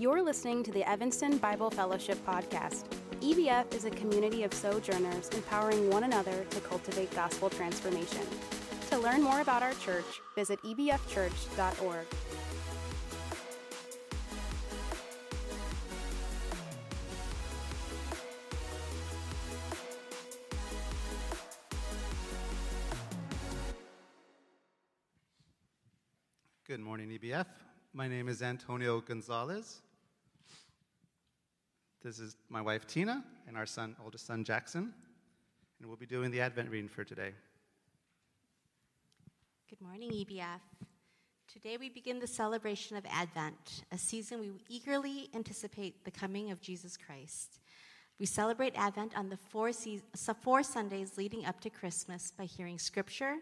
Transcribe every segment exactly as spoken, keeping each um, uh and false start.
You're listening to the Evanston Bible Fellowship podcast. E B F is a community of sojourners empowering one another to cultivate gospel transformation. To learn more about our church, visit e b f church dot org. Good morning, E B F. My name is Antonio Gonzalez. This is my wife, Tina, and our son, oldest son, Jackson. And we'll be doing the Advent reading for today. Good morning, E B F. Today we begin the celebration of Advent, a season we eagerly anticipate the coming of Jesus Christ. We celebrate Advent on the four, se- four Sundays leading up to Christmas by hearing scripture,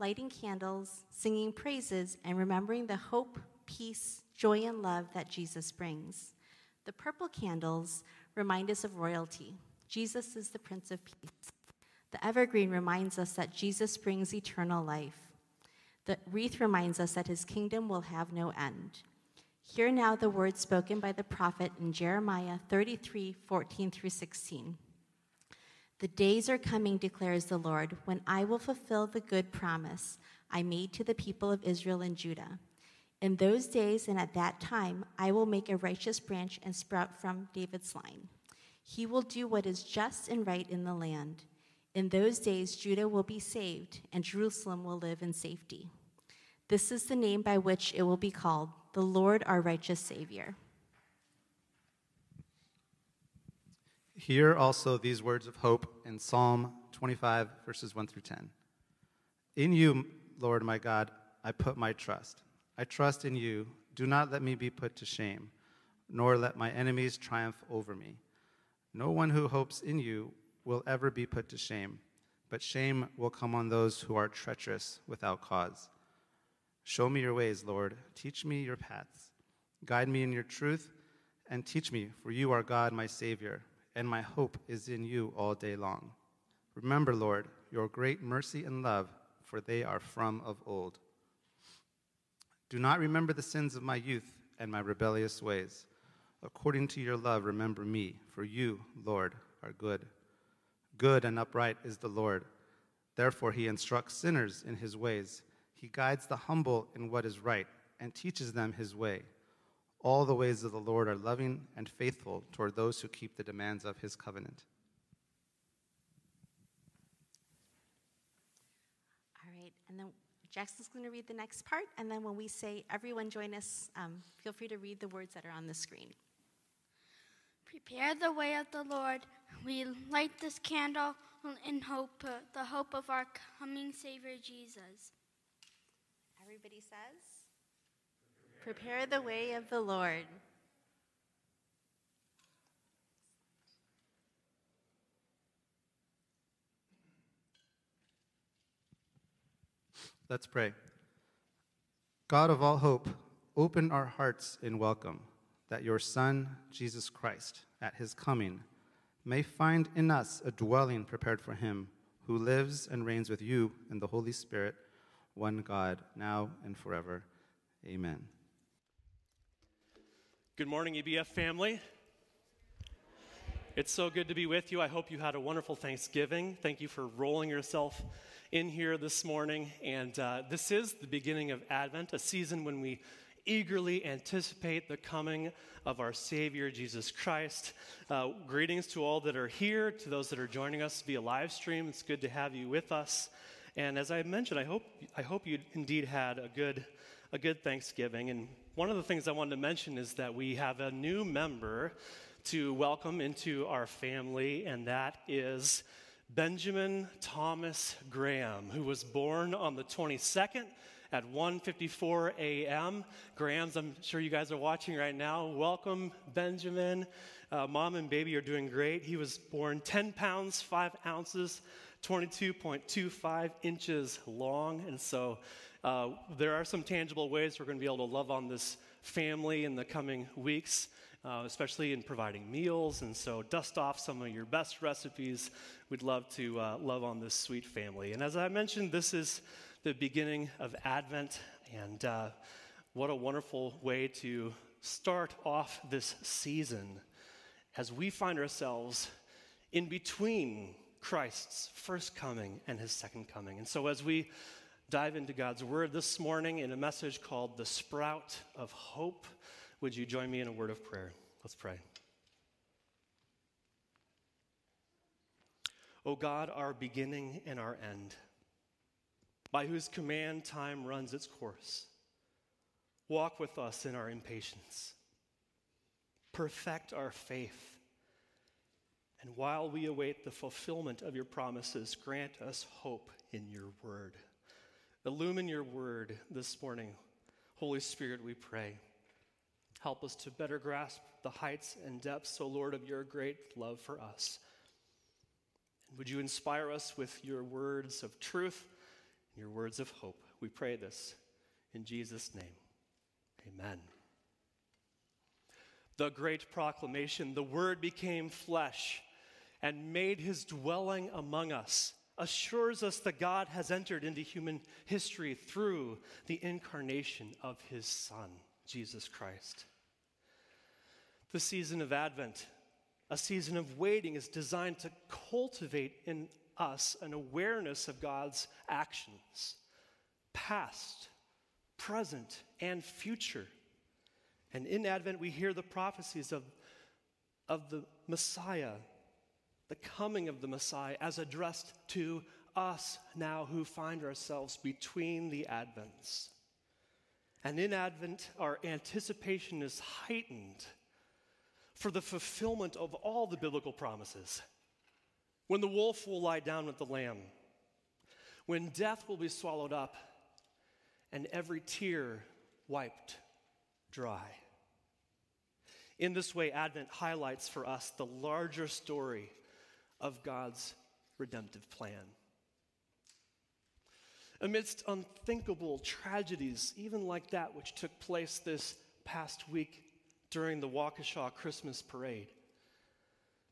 lighting candles, singing praises, and remembering the hope, peace, joy, and love that Jesus brings. The purple candles remind us of royalty. Jesus is the Prince of Peace. The evergreen reminds us that Jesus brings eternal life. The wreath reminds us that his kingdom will have no end. Hear now the words spoken by the prophet in Jeremiah thirty-three, fourteen through sixteen. The days are coming, declares the Lord, when I will fulfill the good promise I made to the people of Israel and Judah. In those days and at that time, I will make a righteous branch and sprout from David's line. He will do what is just and right in the land. In those days, Judah will be saved, and Jerusalem will live in safety. This is the name by which it will be called, the Lord our righteous Savior. Hear also these words of hope in Psalm twenty-five, verses one through ten. In you, Lord my God, I put my trust. I trust in you. Do not let me be put to shame, nor let my enemies triumph over me. No one who hopes in you will ever be put to shame, but shame will come on those who are treacherous without cause. Show me your ways, Lord. Teach me your paths. Guide me in your truth, and teach me, for you are God, my Savior, and my hope is in you all day long. Remember, Lord, your great mercy and love, for they are from of old. Do not remember the sins of my youth and my rebellious ways. According to your love, remember me, for you, Lord, are good. Good and upright is the Lord. Therefore he instructs sinners in his ways. He guides the humble in what is right and teaches them his way. All the ways of the Lord are loving and faithful toward those who keep the demands of his covenant. All right, and then Jackson's going to read the next part, and then when we say, everyone join us, um, feel free to read the words that are on the screen. Prepare the way of the Lord. We light this candle in hope, uh, the hope of our coming Savior Jesus. Everybody says, prepare the way of the Lord. Let's pray. God of all hope, open our hearts in welcome, that your Son, Jesus Christ, at his coming, may find in us a dwelling prepared for him, who lives and reigns with you and the Holy Spirit, one God, now and forever. Amen. Good morning, E B F family. It's so good to be with you. I hope you had a wonderful Thanksgiving. Thank you for rolling yourself in here this morning. And uh, this is the beginning of Advent, a season when we eagerly anticipate the coming of our Savior, Jesus Christ. Uh, greetings to all that are here, to those that are joining us via live stream. It's good to have you with us. And as I mentioned, I hope I hope you indeed had a good a good Thanksgiving. And one of the things I wanted to mention is that we have a new member to welcome into our family, and that is Benjamin Thomas Graham, who was born on the twenty-second at one fifty-four a.m. Grahams, I'm sure you guys are watching right now. Welcome, Benjamin. Uh, Mom and baby are doing great. He was born ten pounds, five ounces, twenty-two point two five inches long, and so uh, there are some tangible ways we're going to be able to love on this family in the coming weeks. Uh, especially in providing meals, and so dust off some of your best recipes. We'd love to uh, love on this sweet family. And as I mentioned, this is the beginning of Advent, and uh, what a wonderful way to start off this season as we find ourselves in between Christ's first coming and his second coming. And so as we dive into God's word this morning in a message called The Sprout of Hope, would you join me in a word of prayer? Let's pray. O God, our beginning and our end, by whose command time runs its course, walk with us in our impatience. Perfect our faith. And while we await the fulfillment of your promises, grant us hope in your word. Illumine your word this morning. Holy Spirit, we pray. Help us to better grasp the heights and depths, O Lord, of your great love for us. Would you inspire us with your words of truth and your words of hope? We pray this in Jesus' name. Amen. The great proclamation, the Word became flesh and made his dwelling among us, assures us that God has entered into human history through the incarnation of his Son, Jesus Christ. The season of Advent, a season of waiting, is designed to cultivate in us an awareness of God's actions, past, present, and future. And in Advent, we hear the prophecies of, of the Messiah, the coming of the Messiah, as addressed to us now who find ourselves between the Advents. And in Advent, our anticipation is heightened for the fulfillment of all the biblical promises. When the wolf will lie down with the lamb, when death will be swallowed up, and every tear wiped dry. In this way, Advent highlights for us the larger story of God's redemptive plan. Amidst unthinkable tragedies, even like that which took place this past week during the Waukesha Christmas parade,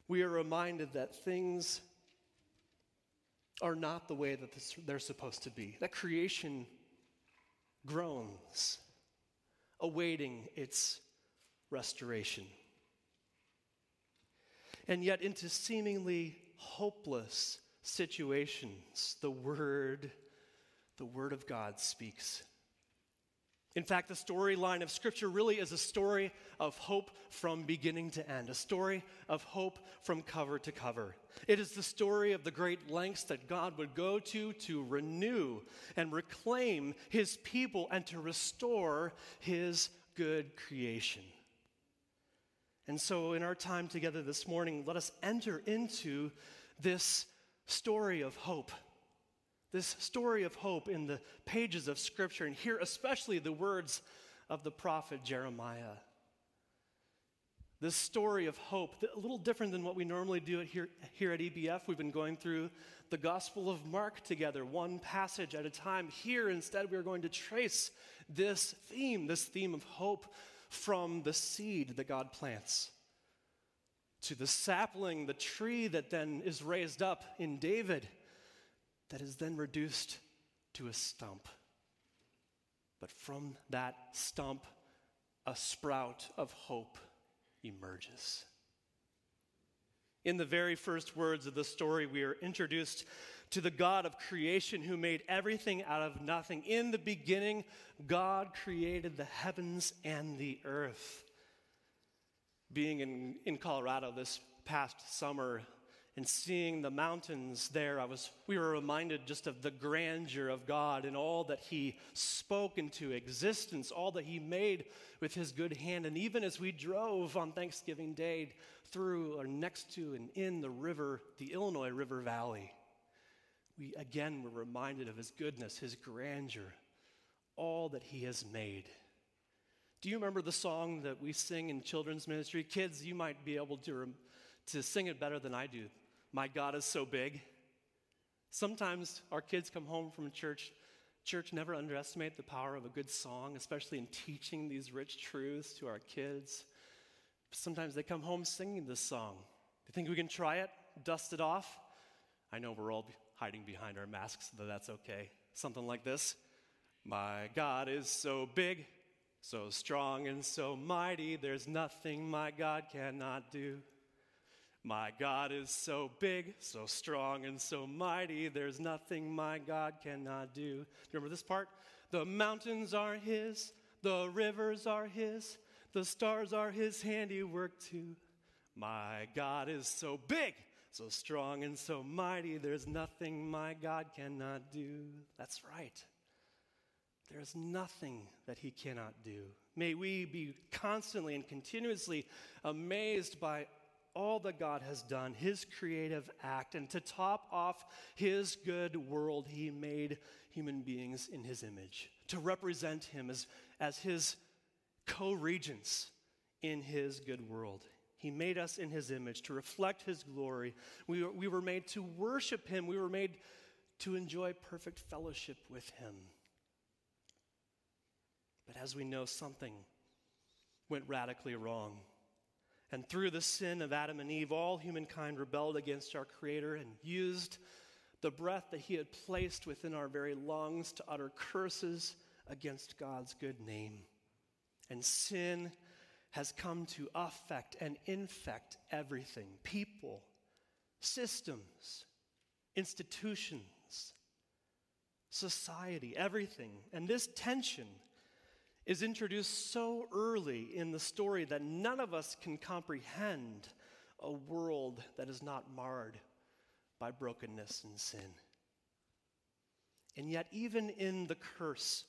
we are reminded that things are not the way that they're supposed to be, that creation groans, awaiting its restoration. And yet into seemingly hopeless situations, the Word, the Word of God speaks. In fact, the storyline of Scripture really is a story of hope from beginning to end, a story of hope from cover to cover. It is the story of the great lengths that God would go to to renew and reclaim his people and to restore his good creation. And so in our time together this morning, let us enter into this story of hope. This story of hope in the pages of Scripture, and here especially the words of the prophet Jeremiah. This story of hope, a little different than what we normally do here, here at E B F. We've been going through the Gospel of Mark together, one passage at a time. Here, instead, we are going to trace this theme, this theme of hope from the seed that God plants to the sapling, the tree that then is raised up in David, that is then reduced to a stump. But from that stump, a sprout of hope emerges. In the very first words of the story, we are introduced to the God of creation who made everything out of nothing. In the beginning, God created the heavens and the earth. Being in, in Colorado this past summer, and seeing the mountains there, I was, we were reminded just of the grandeur of God and all that he spoke into existence, all that he made with his good hand. And even as we drove on Thanksgiving Day through or next to and in the river, the Illinois River Valley, we again were reminded of his goodness, his grandeur, all that he has made. Do you remember the song that we sing in children's ministry? Kids, you might be able to, rem- to sing it better than I do. My God is so big. Sometimes our kids come home from church. Church, never underestimate the power of a good song, especially in teaching these rich truths to our kids. Sometimes they come home singing this song. They think we can try it, dust it off. I know we're all hiding behind our masks, though that's okay. Something like this. My God is so big, So strong and so mighty, there's nothing my God cannot do. My God is so big, so strong and so mighty, there's nothing my God cannot do. Do you remember this part? The mountains are his, the rivers are his, the stars are his handiwork too. My God is so big, so strong and so mighty, there's nothing my God cannot do. That's right. There is nothing that he cannot do. May we be constantly and continuously amazed by all that God has done, his creative act, and to top off his good world, he made human beings in his image to represent him as, as his co-regents in his good world. He made us in his image to reflect his glory. We, we were made to worship him. We were made to enjoy perfect fellowship with him. But as we know, something went radically wrong. And through the sin of Adam and Eve, all humankind rebelled against our Creator and used the breath that he had placed within our very lungs to utter curses against God's good name. And sin has come to affect and infect everything, people, systems, institutions, society, everything. And this tension is introduced so early in the story that none of us can comprehend a world that is not marred by brokenness and sin. And yet, even in the curse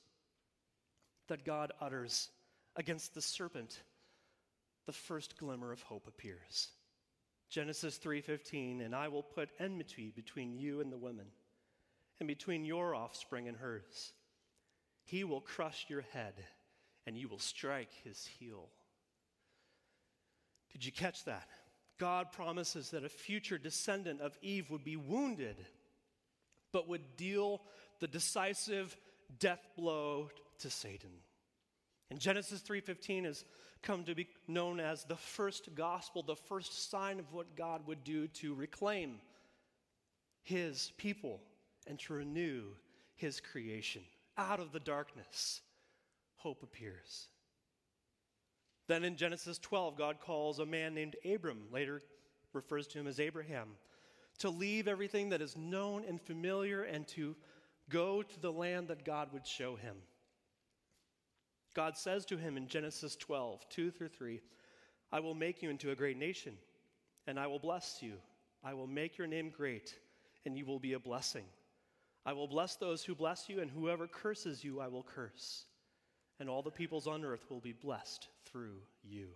that God utters against the serpent, the first glimmer of hope appears. Genesis three fifteen, and I will put enmity between you and the woman, and between your offspring and hers. He will crush your head, and you will strike his heel. Did you catch that? God promises that a future descendant of Eve would be wounded, but would deal the decisive death blow to Satan. And Genesis three fifteen has come to be known as the first gospel, the first sign of what God would do to reclaim his people and to renew his creation. Out of the darkness, hope appears. Then in Genesis twelve, God calls a man named Abram, later refers to him as Abraham, to leave everything that is known and familiar and to go to the land that God would show him. God says to him in Genesis twelve, two through three, I will make you into a great nation, and I will bless you. I will make your name great, and you will be a blessing. I will bless those who bless you, and whoever curses you, I will curse. And all the peoples on earth will be blessed through you.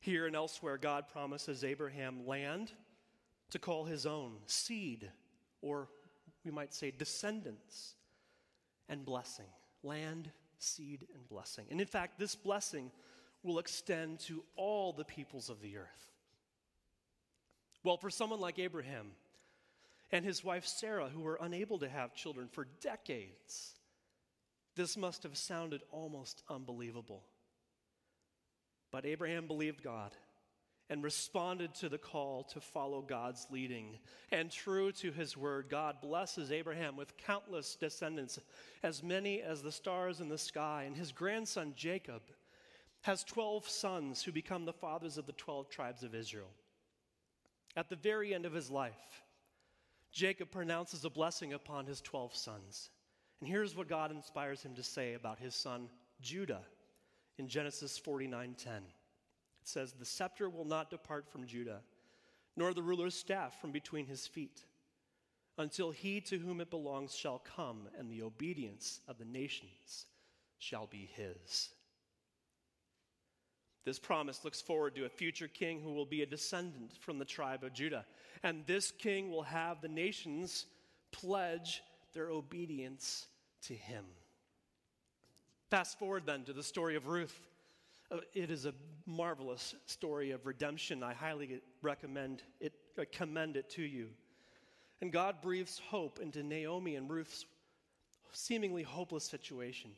Here and elsewhere, God promises Abraham land to call his own, seed, or we might say descendants, and blessing. Land, seed, and blessing. And in fact, this blessing will extend to all the peoples of the earth. Well, for someone like Abraham and his wife Sarah, who were unable to have children for decades, this must have sounded almost unbelievable. But Abraham believed God and responded to the call to follow God's leading. And true to his word, God blesses Abraham with countless descendants, as many as the stars in the sky. And his grandson Jacob has twelve sons who become the fathers of the twelve tribes of Israel. At the very end of his life, Jacob pronounces a blessing upon his twelve sons. And here's what God inspires him to say about his son Judah in Genesis forty-nine ten. It says, the scepter will not depart from Judah, nor the ruler's staff from between his feet, until he to whom it belongs shall come, and the obedience of the nations shall be his. This promise looks forward to a future king who will be a descendant from the tribe of Judah. And this king will have the nations pledge their obedience to him. Fast forward then to the story of Ruth. It is a marvelous story of redemption. I highly recommend it, I commend it to you. And God breathes hope into Naomi and Ruth's seemingly hopeless situation,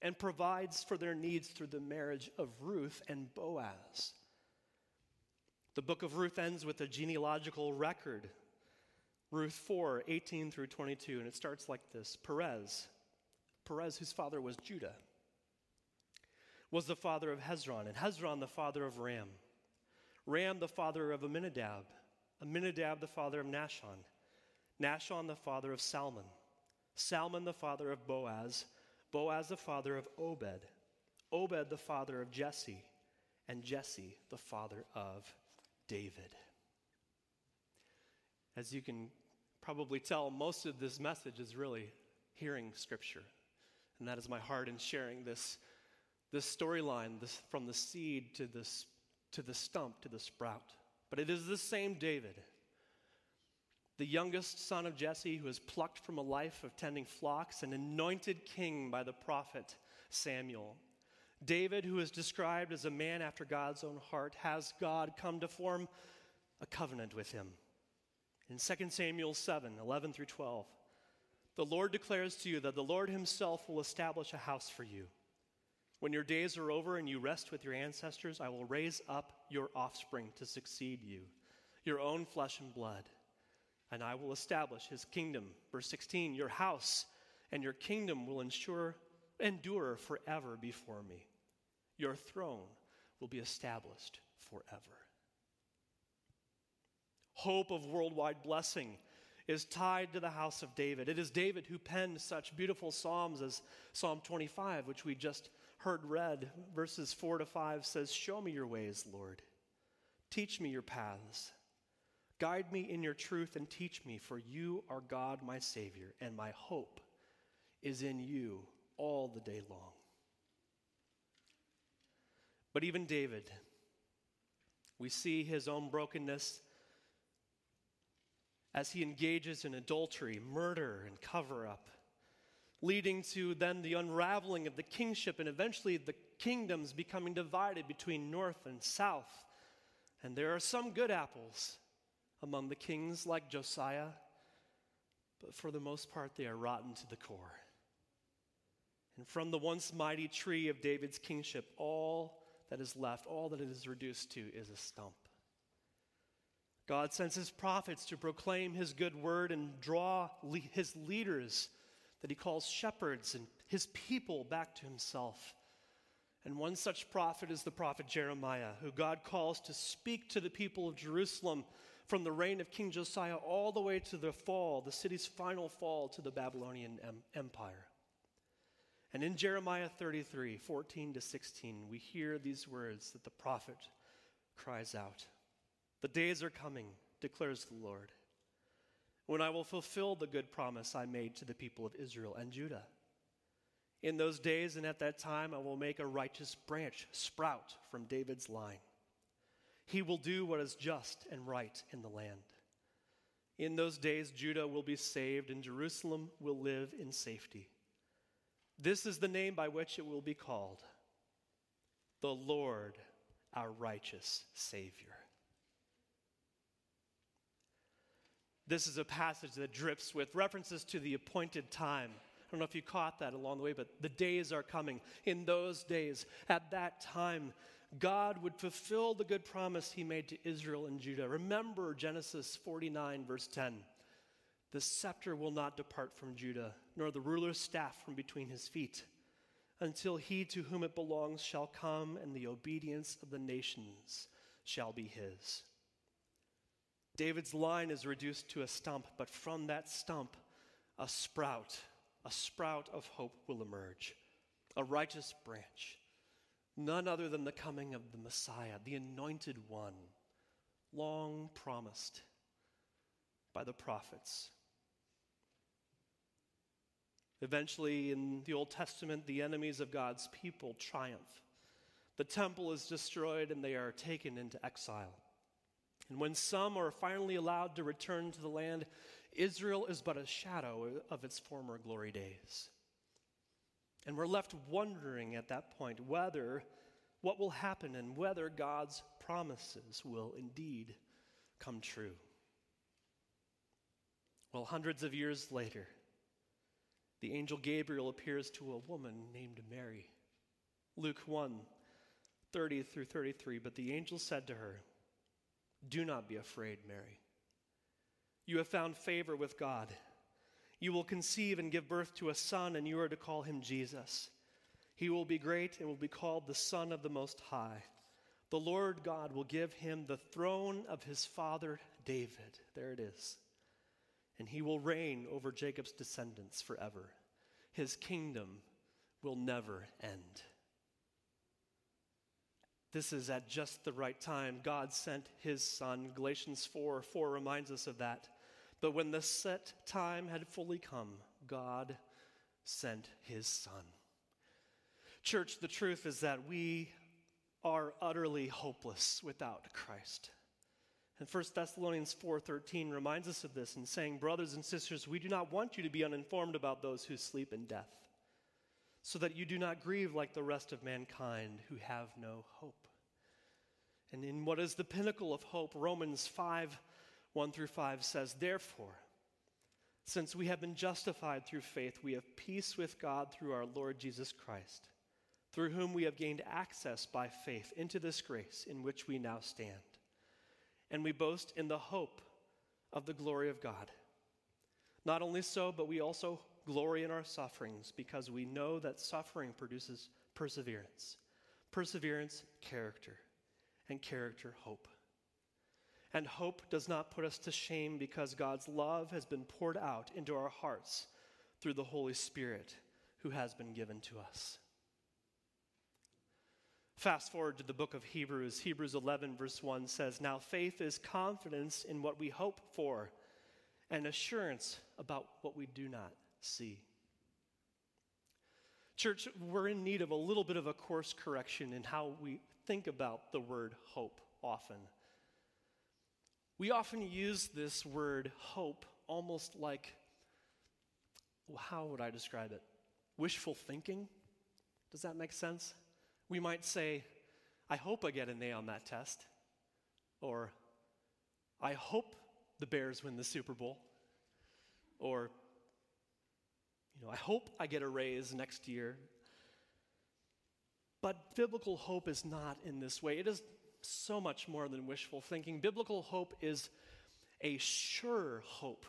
and provides for their needs through the marriage of Ruth and Boaz. The book of Ruth ends with a genealogical record, Ruth four, eighteen through twenty-two, and it starts like this. Perez, Perez, whose father was Judah, was the father of Hezron, and Hezron the father of Ram, Ram the father of Amminadab, Amminadab the father of Nashon, Nashon the father of Salmon, Salmon the father of Boaz, Boaz the father of Obed, Obed the father of Jesse, and Jesse the father of David. As you can probably tell, most of this message is really hearing Scripture, and that is my heart in sharing this, this storyline, this, from the seed to this, to the stump to the sprout. But it is the same David, the youngest son of Jesse, who is plucked from a life of tending flocks and anointed king by the prophet Samuel. David, who is described as a man after God's own heart, has God come to form a covenant with him. In Second Samuel seven, eleven through twelve, the Lord declares to you that the Lord himself will establish a house for you. When your days are over and you rest with your ancestors, I will raise up your offspring to succeed you, your own flesh and blood, and I will establish his kingdom. Verse sixteen, your house and your kingdom will ensure, endure forever before me. Your throne will be established forever. Hope of worldwide blessing is tied to the house of David. It is David who penned such beautiful psalms as Psalm twenty-five, which we just heard read. Verses four to five says, show me your ways, Lord. Teach me your paths. Guide me in your truth and teach me, for you are God, my Savior, and my hope is in you all the day long. But even David, we see his own brokenness as he engages in adultery, murder, and cover-up, leading to then the unraveling of the kingship and eventually the kingdoms becoming divided between north and south. And there are some good apples among the kings like Josiah, but for the most part they are rotten to the core. And from the once mighty tree of David's kingship, all that is left, all that it is reduced to is a stump. God sends his prophets to proclaim his good word and draw le- his leaders that he calls shepherds and his people back to himself. And one such prophet is the prophet Jeremiah, who God calls to speak to the people of Jerusalem from the reign of King Josiah all the way to the fall, the city's final fall to the Babylonian em- Empire. And in Jeremiah thirty-three, fourteen to sixteen, we hear these words that the prophet cries out. The days are coming, declares the Lord, when I will fulfill the good promise I made to the people of Israel and Judah. In those days and at that time, I will make a righteous branch sprout from David's line. He will do what is just and right in the land. In those days, Judah will be saved and Jerusalem will live in safety. This is the name by which it will be called, the Lord, our righteous Savior. This is a passage that drips with references to the appointed time. I don't know if you caught that along the way, but the days are coming. In those days, at that time, God would fulfill the good promise he made to Israel and Judah. Remember Genesis forty-nine, verse ten. The scepter will not depart from Judah, nor the ruler's staff from between his feet, until he to whom it belongs shall come, and the obedience of the nations shall be his. David's line is reduced to a stump, but from that stump, a sprout, a sprout of hope will emerge, a righteous branch, none other than the coming of the Messiah, the anointed one, long promised by the prophets. Eventually, in the Old Testament, the enemies of God's people triumph. The temple is destroyed and they are taken into exile. And when some are finally allowed to return to the land, Israel is but a shadow of its former glory days. And we're left wondering at that point whether, what will happen and whether God's promises will indeed come true. Well, hundreds of years later, the angel Gabriel appears to a woman named Mary. Luke one, thirty through thirty-three, but the angel said to her, do not be afraid, Mary. You have found favor with God. You will conceive and give birth to a son, and you are to call him Jesus. He will be great and will be called the Son of the Most High. The Lord God will give him the throne of his father David." There it is. "And he will reign over Jacob's descendants forever. His kingdom will never end." This is at just the right time. God sent his son. Galatians four four reminds us of that. "But when the set time had fully come, God sent his son." Church, the truth is that we are utterly hopeless without Christ. And First Thessalonians four thirteen reminds us of this in saying, "Brothers and sisters, we do not want you to be uninformed about those who sleep in death, so that you do not grieve like the rest of mankind who have no hope." And in what is the pinnacle of hope, Romans five one through five says, "Therefore, since we have been justified through faith, we have peace with God through our Lord Jesus Christ, through whom we have gained access by faith into this grace in which we now stand. And we boast in the hope of the glory of God. Not only so, but we also glory in our sufferings, because we know that suffering produces perseverance. Perseverance, character, and character, hope. And hope does not put us to shame, because God's love has been poured out into our hearts through the Holy Spirit who has been given to us." Fast forward to the book of Hebrews. Hebrews eleven verse one says, "Now faith is confidence in what we hope for and assurance about what we do not see." Church, we're in need of a little bit of a course correction in how we think about the word hope often. We often use this word hope almost like, how would I describe it? Wishful thinking? Does that make sense? We might say, "I hope I get an A on that test," or "I hope the Bears win the Super Bowl," or, you know, "I hope I get a raise next year." But biblical hope is not in this way. It is so much more than wishful thinking. Biblical hope is a sure hope.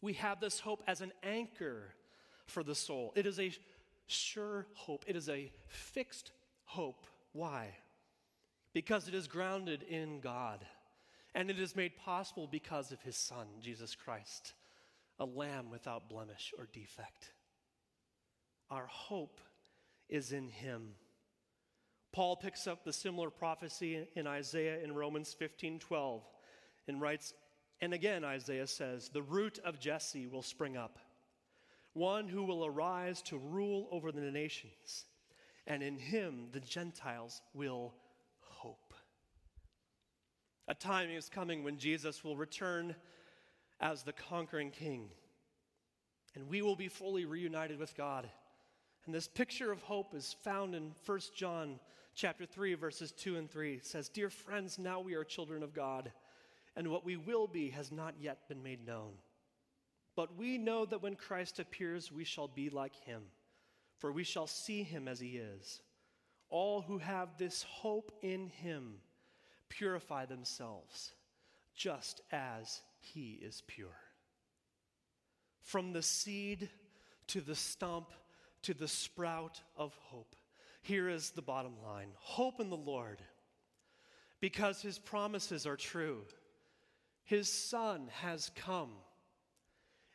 We have this hope as an anchor for the soul. It is a sure hope. It is a fixed hope. Why? Because it is grounded in God, and it is made possible because of his son, Jesus Christ, a lamb without blemish or defect. Our hope is in him. Paul picks up the similar prophecy in Isaiah in Romans fifteen twelve and writes, and again Isaiah says, "The root of Jesse will spring up, one who will arise to rule over the nations, and in him the Gentiles will hope." A time is coming when Jesus will return as the conquering king, and we will be fully reunited with God. And this picture of hope is found in First John chapter three, verses two and three. It says, "Dear friends, now we are children of God, and what we will be has not yet been made known. But we know that when Christ appears, we shall be like him, for we shall see him as he is. All who have this hope in him purify themselves, just as he is pure." From the seed to the stump to the sprout of hope, here is the bottom line. Hope in the Lord, because his promises are true. His son has come,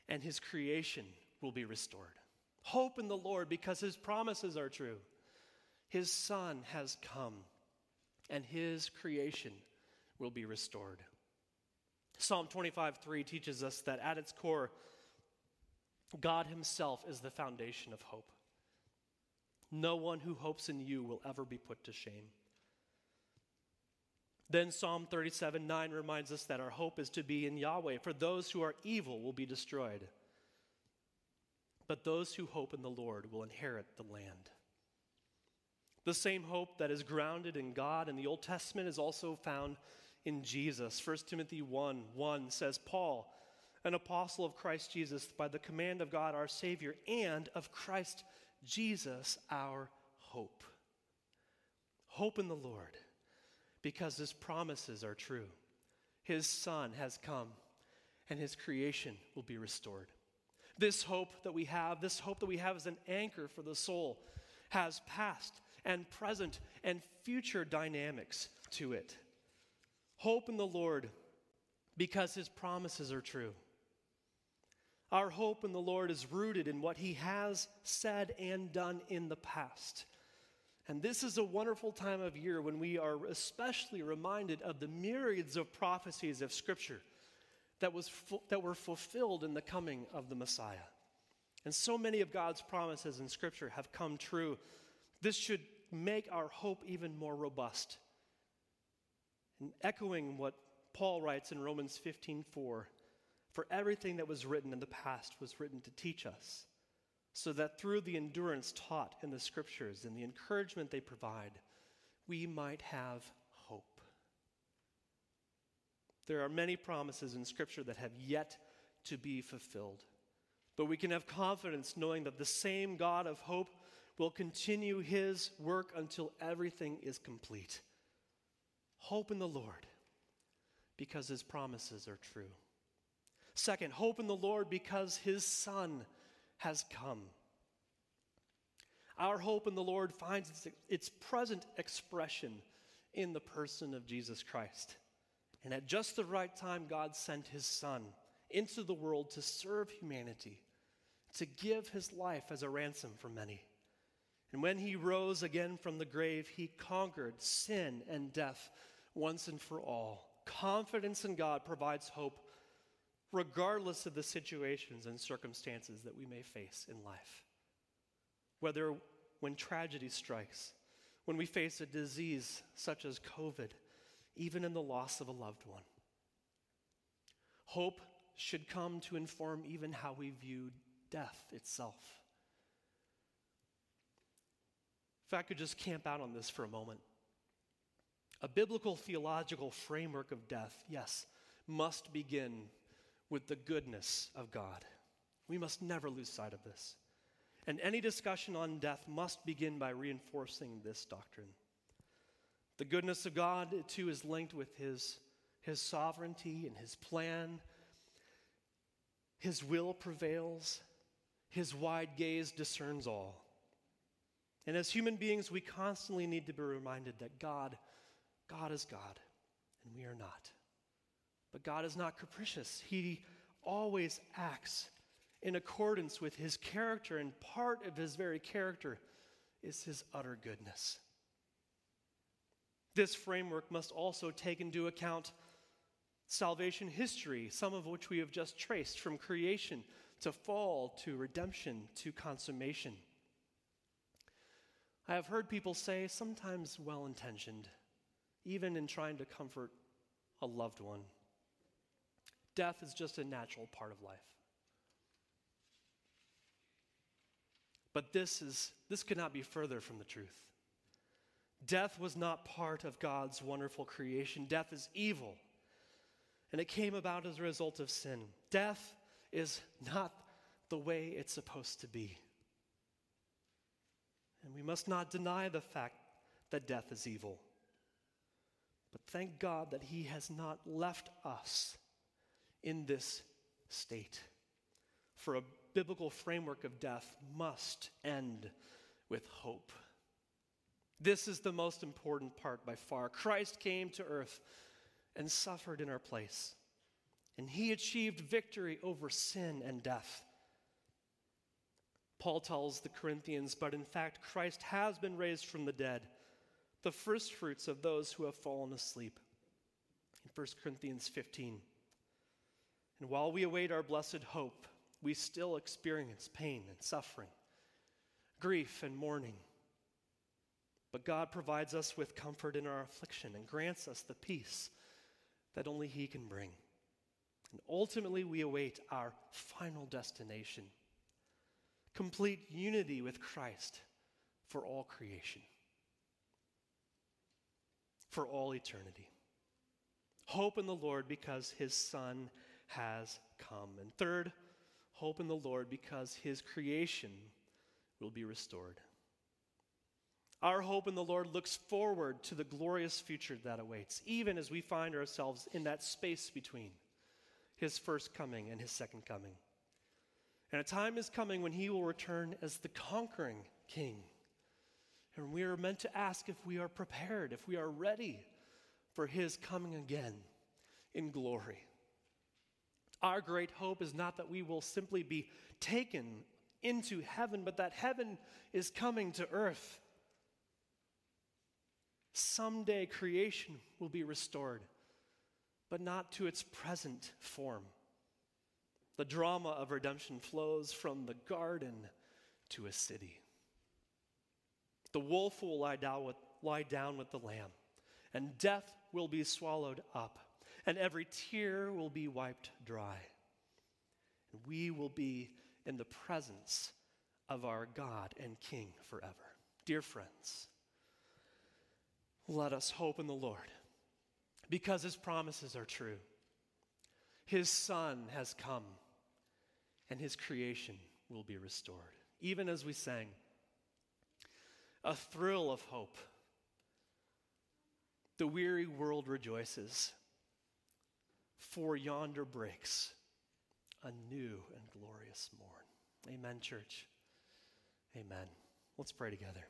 and his creation will be restored. Hope in the Lord, because his promises are true. His son has come, and his creation will be restored. Psalm twenty-five three teaches us that at its core, God himself is the foundation of hope. "No one who hopes in you will ever be put to shame." Then Psalm thirty-seven nine reminds us that our hope is to be in Yahweh, for those who are evil will be destroyed, but those who hope in the Lord will inherit the land. The same hope that is grounded in God in the Old Testament is also found in Jesus. First Timothy one one says, "Paul, an apostle of Christ Jesus, by the command of God our Savior, and of Christ Jesus our hope." Hope in the Lord, because his promises are true. His son has come, and his creation will be restored. This hope that we have, this hope that we have as an anchor for the soul, has past and present and future dynamics to it. Hope in the Lord because his promises are true. Our hope in the Lord is rooted in what he has said and done in the past. And this is a wonderful time of year when we are especially reminded of the myriads of prophecies of Scripture that was fu- that were fulfilled in the coming of the Messiah. And so many of God's promises in Scripture have come true. This should make our hope even more robust. And echoing what Paul writes in Romans fifteen four, for everything that was written in the past was written to teach us, so that through the endurance taught in the Scriptures and the encouragement they provide, we might have hope. There are many promises in Scripture that have yet to be fulfilled, but we can have confidence knowing that the same God of hope will continue his work until everything is complete. Hope in the Lord, because his promises are true. Second, hope in the Lord because his Son has come. Our hope in the Lord finds its, its present expression in the person of Jesus Christ. And at just the right time, God sent his Son into the world to serve humanity, to give his life as a ransom for many. And when he rose again from the grave, he conquered sin and death once and for all. Confidence in God provides hope regardless of the situations and circumstances that we may face in life. Whether when tragedy strikes, when we face a disease such as COVID, even in the loss of a loved one. Hope should come to inform even how we view death itself. If I could just camp out on this for a moment. A biblical theological framework of death, yes, must begin with the goodness of God. We must never lose sight of this. And any discussion on death must begin by reinforcing this doctrine. The goodness of God, too, is linked with his, his sovereignty and his plan. His will prevails. His wide gaze discerns all. And as human beings, we constantly need to be reminded that God, God is God, and we are not. But God is not capricious. He always acts in accordance with his character, and part of his very character is his utter goodness. This framework must also take into account salvation history, some of which we have just traced from creation to fall to redemption to consummation. I have heard people say, sometimes well-intentioned, even in trying to comfort a loved one, death is just a natural part of life. But this is this could not be further from the truth. Death was not part of God's wonderful creation. Death is evil, and it came about as a result of sin. Death is not the way it's supposed to be. And we must not deny the fact that death is evil. But thank God that he has not left us in this state. For a biblical framework of death must end with hope. This is the most important part by far. Christ came to earth and suffered in our place. And he achieved victory over sin and death. Paul tells the Corinthians, but in fact Christ has been raised from the dead, the first fruits of those who have fallen asleep. In First Corinthians fifteen. And while we await our blessed hope, we still experience pain and suffering, grief and mourning. But God provides us with comfort in our affliction and grants us the peace that only he can bring. And ultimately, we await our final destination, complete unity with Christ for all creation, for all eternity. Hope in the Lord because his Son has come. And third, hope in the Lord because his creation will be restored. Our hope in the Lord looks forward to the glorious future that awaits, even as we find ourselves in that space between his first coming and his second coming. And a time is coming when he will return as the conquering king. And we are meant to ask if we are prepared, if we are ready for his coming again in glory. Our great hope is not that we will simply be taken into heaven, but that heaven is coming to earth. Someday creation will be restored, but not to its present form. The drama of redemption flows from the garden to a city. The wolf will lie down with, lie down with the lamb, and death will be swallowed up, and every tear will be wiped dry. And we will be in the presence of our God and King forever. Dear friends, let us hope in the Lord, because his promises are true. His Son has come, and his creation will be restored. Even as we sang, a thrill of hope. The weary world rejoices, for yonder breaks a new and glorious morn. Amen, church. Amen. Let's pray together.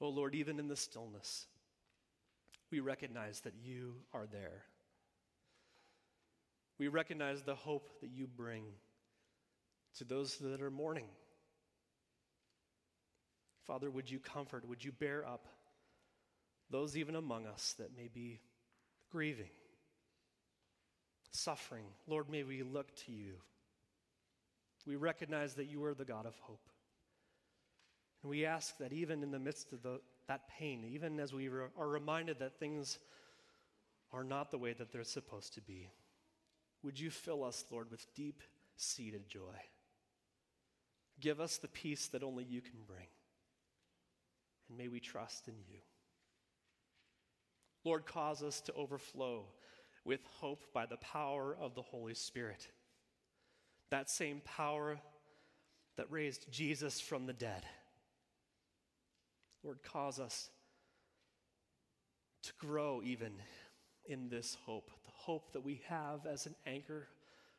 Oh Lord, even in the stillness, we recognize that you are there. We recognize the hope that you bring to those that are mourning. Father, would you comfort, would you bear up those even among us that may be grieving, suffering. Lord, may we look to you. We recognize that you are the God of hope. And we ask that even in the midst of the, that pain, even as we re- are reminded that things are not the way that they're supposed to be, would you fill us, Lord, with deep-seated joy. Give us the peace that only you can bring. And may we trust in you. Lord, cause us to overflow with hope by the power of the Holy Spirit. That same power that raised Jesus from the dead. Lord, cause us to grow even in this hope, the hope that we have as an anchor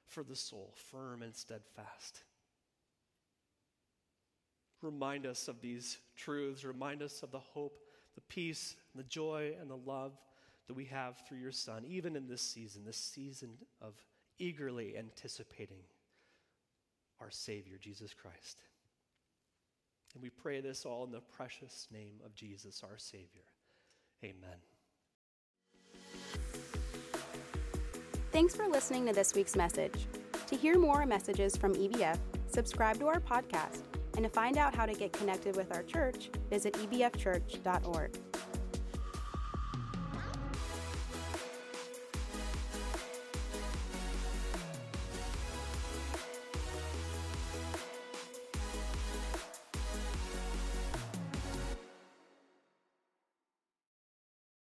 for the soul, firm and steadfast. Remind us of these truths. Remind us of the hope, the peace, the joy, and the love that we have through your Son, even in this season, this season of eagerly anticipating our Savior, Jesus Christ. And we pray this all in the precious name of Jesus, our Savior. Amen. Thanks for listening to this week's message. To hear more messages from E B F, subscribe to our podcast. And to find out how to get connected with our church, visit e b f church dot org.